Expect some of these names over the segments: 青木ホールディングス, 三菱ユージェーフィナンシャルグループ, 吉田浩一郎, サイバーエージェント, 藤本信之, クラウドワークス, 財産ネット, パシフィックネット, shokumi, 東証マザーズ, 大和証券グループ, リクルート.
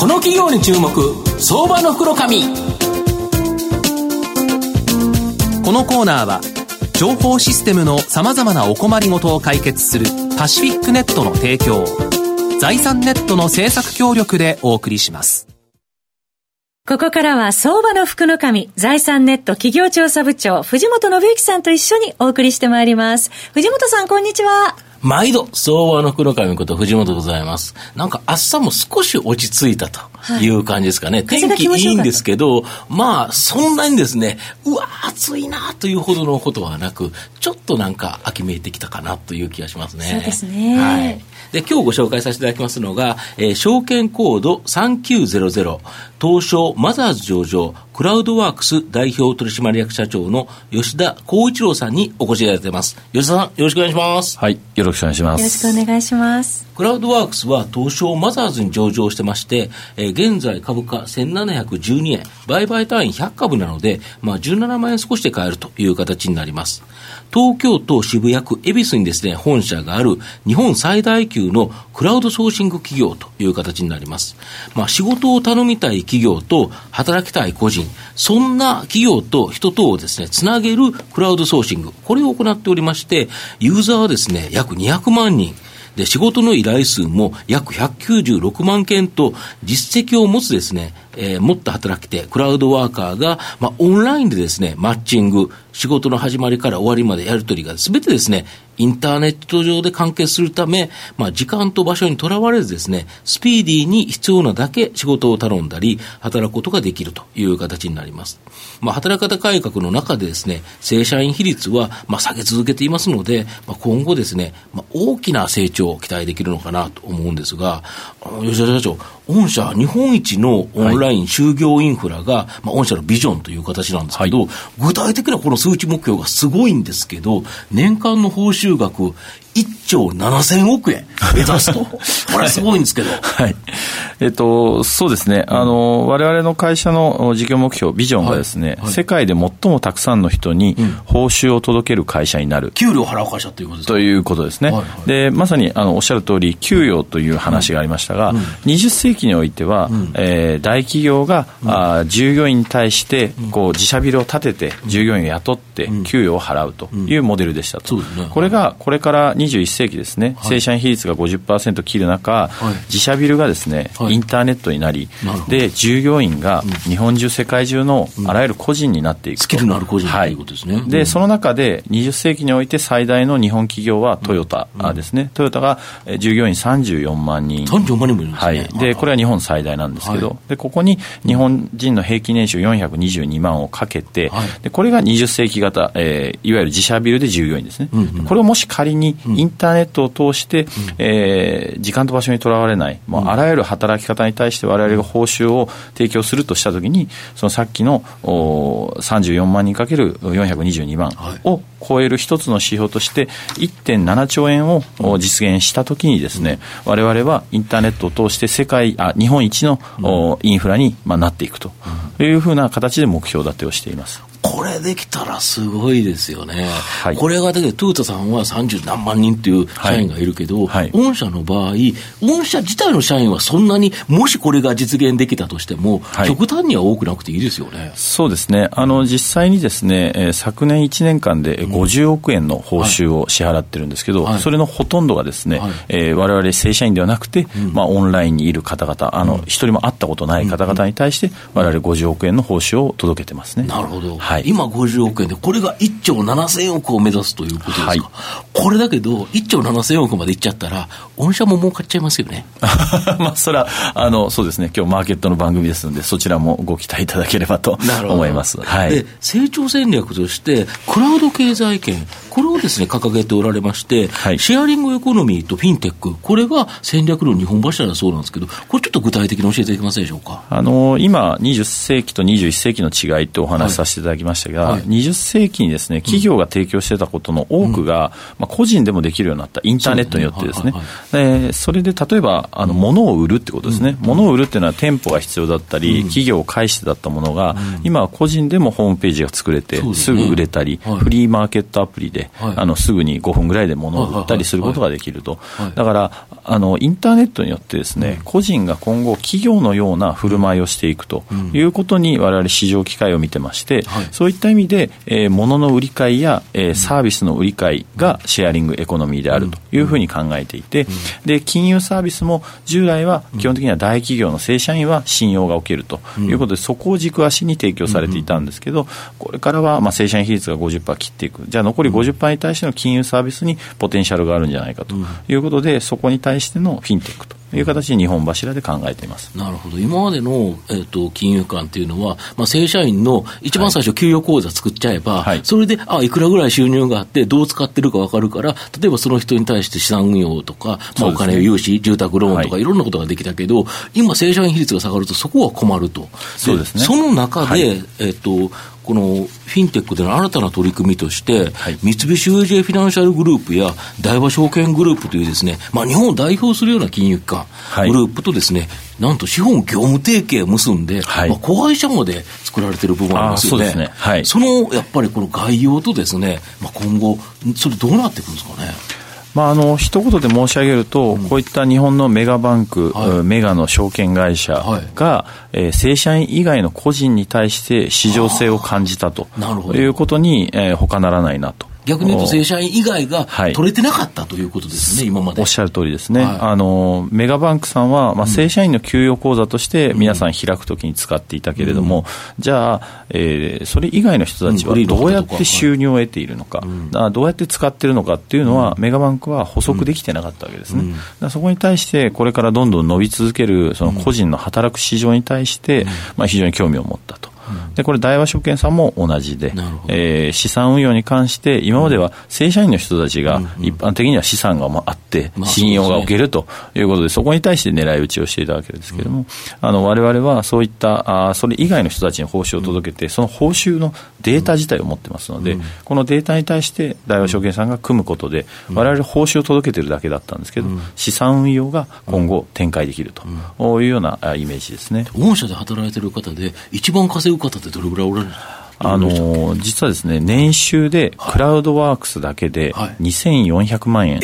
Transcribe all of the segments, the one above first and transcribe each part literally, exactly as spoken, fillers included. この企業に注目、相場の袋紙。このコーナーは情報システムのさまざまなお困りごとを解決するパシフィックネットの提供、財産ネットの制作協力でお送りします。ここからは相場の福の神、財産ネット企業調査部長藤本信之さんと一緒にお送りしてまいります。藤本さん、こんにちは。毎度相場の福の神こと藤本でございます。なんか暑さも少し落ち着いたという感じですかね、はい、天気いいんですけど、まあそんなにですね、うわ暑いなというほどのことはなく、ちょっとなんか秋めいてきたかなという気がしますね。そうですね、はい。で、今日ご紹介させていただきますのが、えー、証券コードさんきゅうぜろぜろ東証マザーズ上場クラウドワークス代表取締役社長の吉田浩一郎さんにお越しいただいています。吉田さん、よろしくお願いします。はい、よろしくお願いします。よろしくお願いします。クラウドワークスは東証マザーズに上場してまして、えー、現在株価せんななひゃくじゅうにえん、売買単位ひゃくかぶなので、まあ、じゅうななまんえん少しで買えるという形になります。東京都渋谷区恵比寿にですね、本社がある日本最大級のクラウドソーシング企業という形になります。まあ、仕事を頼みたい企業と働きたい個人、そんな企業と人とをですね、つなげるクラウドソーシング、これを行っておりまして、ユーザーはですね、約にひゃくまんにん。で、仕事の依頼数も約ひゃくきゅうじゅうろくまんけんと、実績を持つですね、えー、持った働き手、クラウドワーカーが、まあ、オンラインでですね、マッチング、仕事の始まりから終わりまでやり取りが全てですね、インターネット上で完結するため、まあ、時間と場所にとらわれずですね、スピーディーに必要なだけ仕事を頼んだり、働くことができるという形になります。まあ、働き方改革の中でですね、正社員比率は、まあ、下げ続けていますので、まあ、今後ですね、まあ、大きな成長を期待できるのかなと思うんですが、吉田社長、御社日本一のオンライン就業インフラが、はい、まあ、御社のビジョンという形なんですけど、はい、具体的なこの数値目標がすごいんですけど、年間の報酬額いっちょうななせんおくえん目指すとこれはすごいんですけど、はい、えっと、そうですね、うん、あの我々の会社の事業目標ビジョンがですね、はいはい、世界で最もたくさんの人に報酬を届ける会社になる、うん、給料を払う会社ということですか？ということですね、はいはい、でまさにあのおっしゃる通り給与という話がありましたが、うんうん、にじゅっせいきにおいては、うん、えー、大企業が、うん、あ従業員に対してこう自社ビルを建てて従業員を雇って給与を払うというモデルでしたと、うんうんうん、これがこれからにじゅういっせいきですね、はい、正社員比率が ごじゅっパーセント 切る中、はい、自社ビルがですね、はい、インターネットになり、で従業員が日本中、うん、世界中のあらゆる個人になっていくと、スキルのある個人ということですね、はい、で、うん、その中でにじゅっせいきにおいて最大の日本企業はトヨタですね、うんうん、トヨタが従業員さんじゅうよんまんにん、さんじゅうよんまんにんもいるんですね、はい、でこれは日本最大なんですけど、はい、でここに日本人の平均年収よんひゃくにじゅうにまんをかけて、はい、でこれがにじゅっせいき型、えー、いわゆる自社ビルで従業員ですね、うんうん、これをもし仮に、うん、インターネットを通して、うん、えー、時間と場所にとらわれない、まあ、あらゆる働き方に対して我々が報酬を提供するとしたときに、そのさっきのさんじゅうよんまん人かけるよんひゃくにじゅうにまんを超える一つの指標として いってんななちょうえんを実現したときにですね、うん、我々はインターネットを通して世界あ日本一の、うん、インフラに、まあ、なっていくというふうな形で目標立てをしています。これできたらすごいですよね、はい、これがだけどトヨタさんはさんじゅうなんまんにんという社員がいるけど、はいはい、御社の場合御社自体の社員はそんなに、もしこれが実現できたとしても、はい、極端には多くなくていいですよね。そうですね、あの実際にですね、昨年いちねんかんでごじゅうおくえんの報酬を支払ってるんですけど、はい、それのほとんどがですね、はい、えー、我々正社員ではなくて、うん、まあ、オンラインにいる方々、あの、うん、一人も会ったことない方々に対して我々ごじゅうおくえんの報酬を届けてますね。なるほど、はい、今ごじゅうおくえんで、これがいっちょうななせんおくを目指すということですか、はい、これだけどいっちょうななせんおくまでいっちゃったら御社も儲かっちゃいますよねまあそれはあのそうですね、今日マーケットの番組ですので、そちらもご期待いただければと思います、はい、で成長戦略としてクラウド経済圏、これをですね掲げておられまして、はい、シェアリングエコノミーとフィンテック、これが戦略の日本柱だそうなんですけど、これちょっと具体的に教えていただけますでしょうか。あの今にじゅっせいきとにじゅういっせいきの違いとお話しさせていただききましたが、はい、にじゅっ世紀にですね、企業が提供してたことの多くが、うんまあ、個人でもできるようになったインターネットによってですね、そ, で、ねはいはい、でそれで例えばあの物を売るってことですね、うん、物を売るっていうのは店舗が必要だったり、うん、企業を介してだったものが、うん、今は個人でもホームページが作れて、うん、すぐ売れたり、はい、フリーマーケットアプリで、はい、あのすぐにごふんぐらいで物を売ったりすることができると、はいはい、だからあのインターネットによってですね、個人が今後企業のような振る舞いをしていくということに我々市場機会を見てまして、はい、そういった意味で、えー、物の売り買いや、えー、サービスの売り買いがシェアリングエコノミーであるというふうに考えていて、で金融サービスも従来は基本的には大企業の正社員は信用が起きるということで、そこを軸足に提供されていたんですけど、これからはまあ正社員比率が ごじゅっパーセント 切っていく、じゃあ残り ごじゅっパーセント に対しての金融サービスにポテンシャルがあるんじゃないかということで、そこに対してのフィンテックという形ににほん柱で考えています。なるほど。今までの、えー、と金融機関というのは、まあ、正社員の一番最初給与口座作っちゃえば、はい、それであいくらぐらい収入があってどう使ってるか分かるから、例えばその人に対して資産運用とか、まあ、お金を融資、ね、住宅ローンとか、はい、いろんなことができたけど、今正社員比率が下がるとそこは困ると。そうですね。その中で、はい、えー、とこのフィンテックでの新たな取り組みとして、はい、三菱 ユージェー フィナンシャルグループや大和証券グループというですね、まあ、日本を代表するような金融機関、はい、グループとですね、なんと資本業務提携を結んで、はい、まあ、子会社まで作られている部分がありますよね。そうですね、はい、そのやっぱりこの概要とですね、まあ、今後それどうなっていくんですかね。まあ、あの一言で申し上げると、うん、こういった日本のメガバンク、はい、メガの証券会社が、はい、えー、正社員以外の個人に対して市場性を感じたということに、えー、他ならないなと。逆に言うと正社員以外が取れてなかったということですね、はい、今まで。おっしゃる通りですね、はい、あのメガバンクさんは、まあ、正社員の給与口座として皆さん開くときに使っていたけれども、うん、じゃあ、えー、それ以外の人たちはどうやって収入を得ているのか、うん、どうやって使っているのかっていうのは、うん、メガバンクは補足できてなかったわけですね、うん、だからそこに対してこれからどんどん伸び続けるその個人の働く市場に対して、うん、まあ、非常に興味を持ったと。でこれ大和証券さんも同じで、えー、資産運用に関して今までは正社員の人たちが一般的には資産があって信用が置けるということで、そこに対して狙い撃ちをしていたわけですけれども、あの我々はそういったあそれ以外の人たちに報酬を届けて、その報酬のデータ自体を持ってますので、このデータに対して大和証券さんが組むことで我々報酬を届けてるだけだったんですけど、資産運用が今後展開できるというようなイメージですね。御社で働いている方で一番稼ぐ方ってどれぐらいおられるんですか。あの実はですね、年収でクラウドワークスだけでにせんよんひゃくまんえん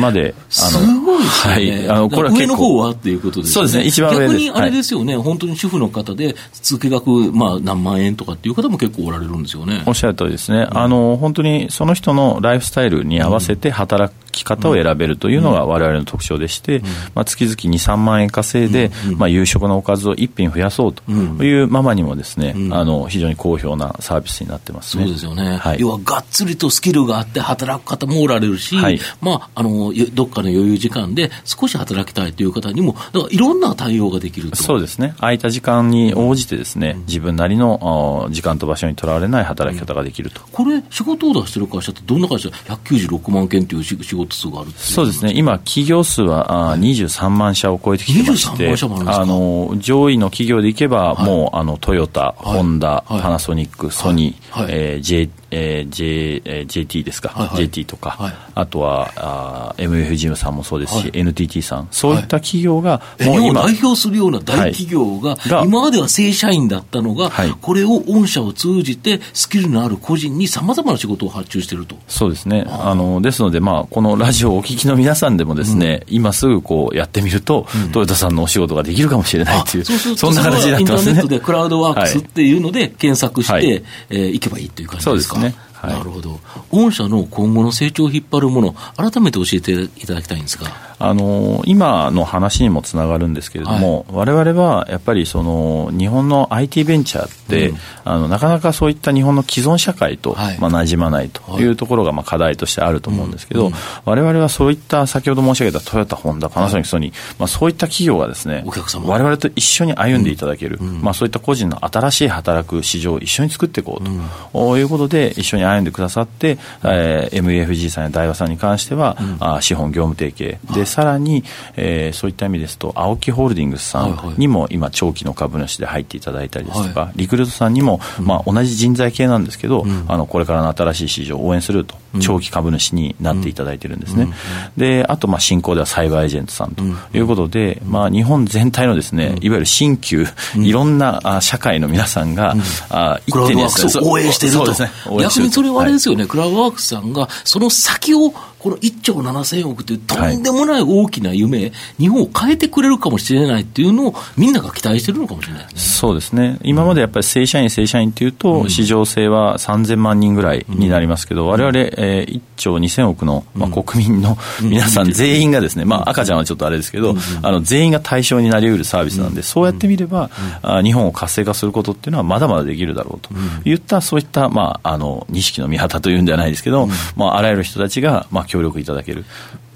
まで、はいはい、えー、あのすごいですね、はい、あのこれは結構上の方はっていうことですね。そうですね、一番上です。逆にあれですよね、はい、本当に主婦の方で月額、まあ、何万円とかっていう方も結構おられるんですよね。おっしゃる通りですね、うん、あの本当にその人のライフスタイルに合わせて働く、うん、生き方を選べるというのが我々の特徴でして、うん、まあ、月々 にさんまんえん稼いで、うん、まあ、夕食のおかずを一品増やそうというママにもですね、うん、あの非常に好評なサービスになってますね。そうですよね、はい、要はがっつりとスキルがあって働く方もおられるし、はい、まあ、あのどっかの余裕時間で少し働きたいという方にもだからいろんな対応ができると。そうですね、空いた時間に応じてですね、うん、自分なりの時間と場所にとらわれない働き方ができると、うん、これ仕事を出してる会社ってどんな会社だ。ひゃくきゅうじゅうろくまんけんという仕事数があるっていう。そうですね、今企業数はにじゅうさんまんしゃを超えてきてまして、あの上位の企業でいけば、はい、もうあのトヨタ、はい、ホンダ、はい、パナソニック、ソニー、はい、えー Jえー J えー、ジェーティー ですか、はいはい、ジェーティー とか、はい、あとはあ エムエフジー さんもそうですし、はい、エヌティーティー さん、そういった企業が、はい、もう今代表するような大企業が、はい、今までは正社員だったのが、はい、これを御社を通じてスキルのある個人にさまざまな仕事を発注していると。そうですね、あのですので、まあ、このラジオをお聞きの皆さんでもですね、うん、今すぐこうやってみると、うん、トヨタさんのお仕事ができるかもしれないという、そうそう、そんな形になってますね。インターネットでクラウドワークスっていうので検索して、はい、えー、いけばいいという感じですか。そうですね、はい、なるほど。御社の今後の成長を引っ張るもの、改めて教えていただきたいんですが、あの今の話にもつながるんですけれども、はい、我々はやっぱりその日本の アイティー ベンチャーって、うん、あのなかなかそういった日本の既存社会と、はい、まあ、馴染まないというところがまあ課題としてあると思うんですけど、はい、我々はそういった先ほど申し上げたトヨタ、ホンダ、パナソニック、ソニー、まあ、そういった企業がですね、お客様我々と一緒に歩んでいただける、うんうん、まあ、そういった個人の新しい働く市場を一緒に作っていこうと、うん、こういうことで一緒に歩んでくださって、うん、えー、エムエフジー さんやダイワさんに関しては、うん、あ資本業務提携で、さらに、えー、そういった意味ですと青木ホールディングスさんにも今長期の株主で入っていただいたりですとか、はい、リクルートさんにも、まあ、同じ人材系なんですけど、うん、あのこれからの新しい市場を応援すると長期株主になっていただいてるんですね、うんうん、であとまあ新興ではサイバーエージェントさんということで、うんまあ、日本全体のですね、うん、いわゆる新旧、うん、いろんな社会の皆さんが、うん、あクラウドワークスを応援していると、ね、逆にそれはあれですよね、はい、クラウドワークスさんがその先をこのいっちょうななせんおくというとんでもない大きな夢、はい、日本を変えてくれるかもしれないっていうのをみんなが期待してるのかもしれない、ね、そうですね。今までやっぱり正社員正社員というと、うん、市場性はさんぜんまんにんぐらいになりますけど、うん、我々、えー、いっちょうにせんおくの、まあ、国民の皆さん全員がですね、まあ、赤ちゃんはちょっとあれですけど、うん、あの全員が対象になり得るサービスなんで、うん、そうやってみれば、うん、日本を活性化することっていうのはまだまだできるだろうといった、うん、そういった、まあ、あの錦の御旗というんではないですけど、うんまあ、あらゆる人たちが、まあ、協力いただける。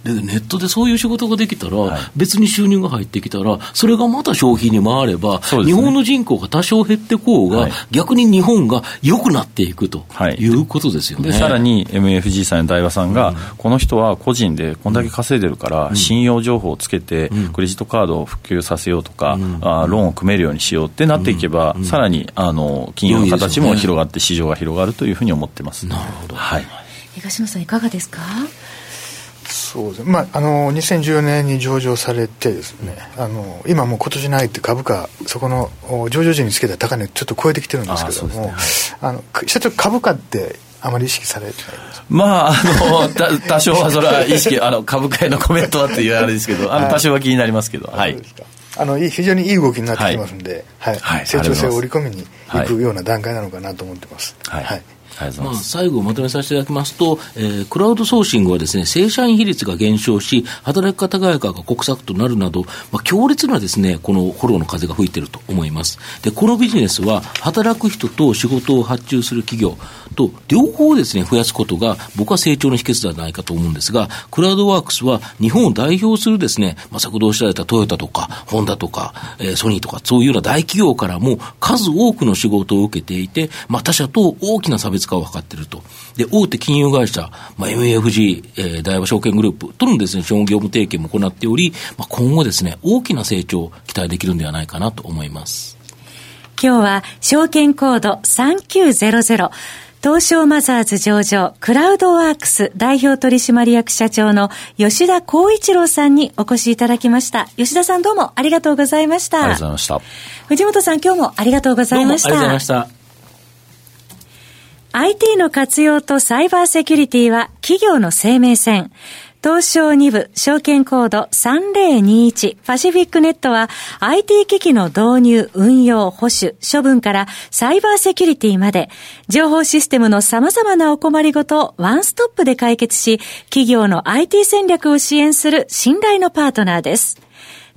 でネットでそういう仕事ができたら、はい、別に収入が入ってきたらそれがまた消費に回れば、ね、日本の人口が多少減ってこうが、はい、逆に日本が良くなっていくということですよね、はい、でさらに エムエフジー さんや大和さんが、うん、この人は個人でこんだけ稼いでるから、うん、信用情報をつけて、うん、クレジットカードを普及させようとか、うん、あローンを組めるようにしようってなっていけば、うん、さらにあの金融の形も広がって市場が広がるというふうに思ってます。なるほど、はい、東野さんいかがですか。そうですね、まあ、あのにせんじゅうよねんに上場されてですね、あの今もう今年に入って株価そこの上場時につけた高値ちょっと超えてきてるんですけども、ねはい、あの社長株価ってあまり意識されてないですか。まあ、あの多少はそれは意識あの株価へのコメントはっていうあれですけどあの多少は気になりますけど、はいはい、あの非常にいい動きになってきますので、はいはいはい、成長性を織り込みにいくような段階なのかなと思ってます、はいはいまあ、最後まとめさせていただきますと、えー、クラウドソーシングはですね、正社員比率が減少し働き方改革が国策となるなど、まあ、強烈なですねこのフォローの風が吹いていると思います。でこのビジネスは働く人と仕事を発注する企業と両方ですね増やすことが僕は成長の秘訣ではないかと思うんですが、クラウドワークスは日本を代表するですね、まあ、先ほどおっしゃられたトヨタとかホンダとか、えー、ソニーとかそういうような大企業からも数多くの仕事を受けていて、まあ、他社と大きな差別化を図っていると。で大手金融会社、まあ、エムエフジー、えー、大和証券グループとのですね、商業務提携も行っており、まあ、今後ですね大きな成長を期待できるのではないかなと思います。今日は証券コードさんきゅうゼロゼロ東証マザーズ上場クラウドワークス代表取締役社長の吉田浩一郎さんにお越しいただきました。吉田さんどうもありがとうございました。ありがとうございました。藤本さん今日もありがとうございました。どうもありがとうございました。アイティー の活用とサイバーセキュリティは企業の生命線。東証に部証券コードさんぜろにいちパシフィックネットは アイティー 機器の導入、運用、保守、処分からサイバーセキュリティまで情報システムの様々なお困りごとをワンストップで解決し企業の アイティー 戦略を支援する信頼のパートナーです。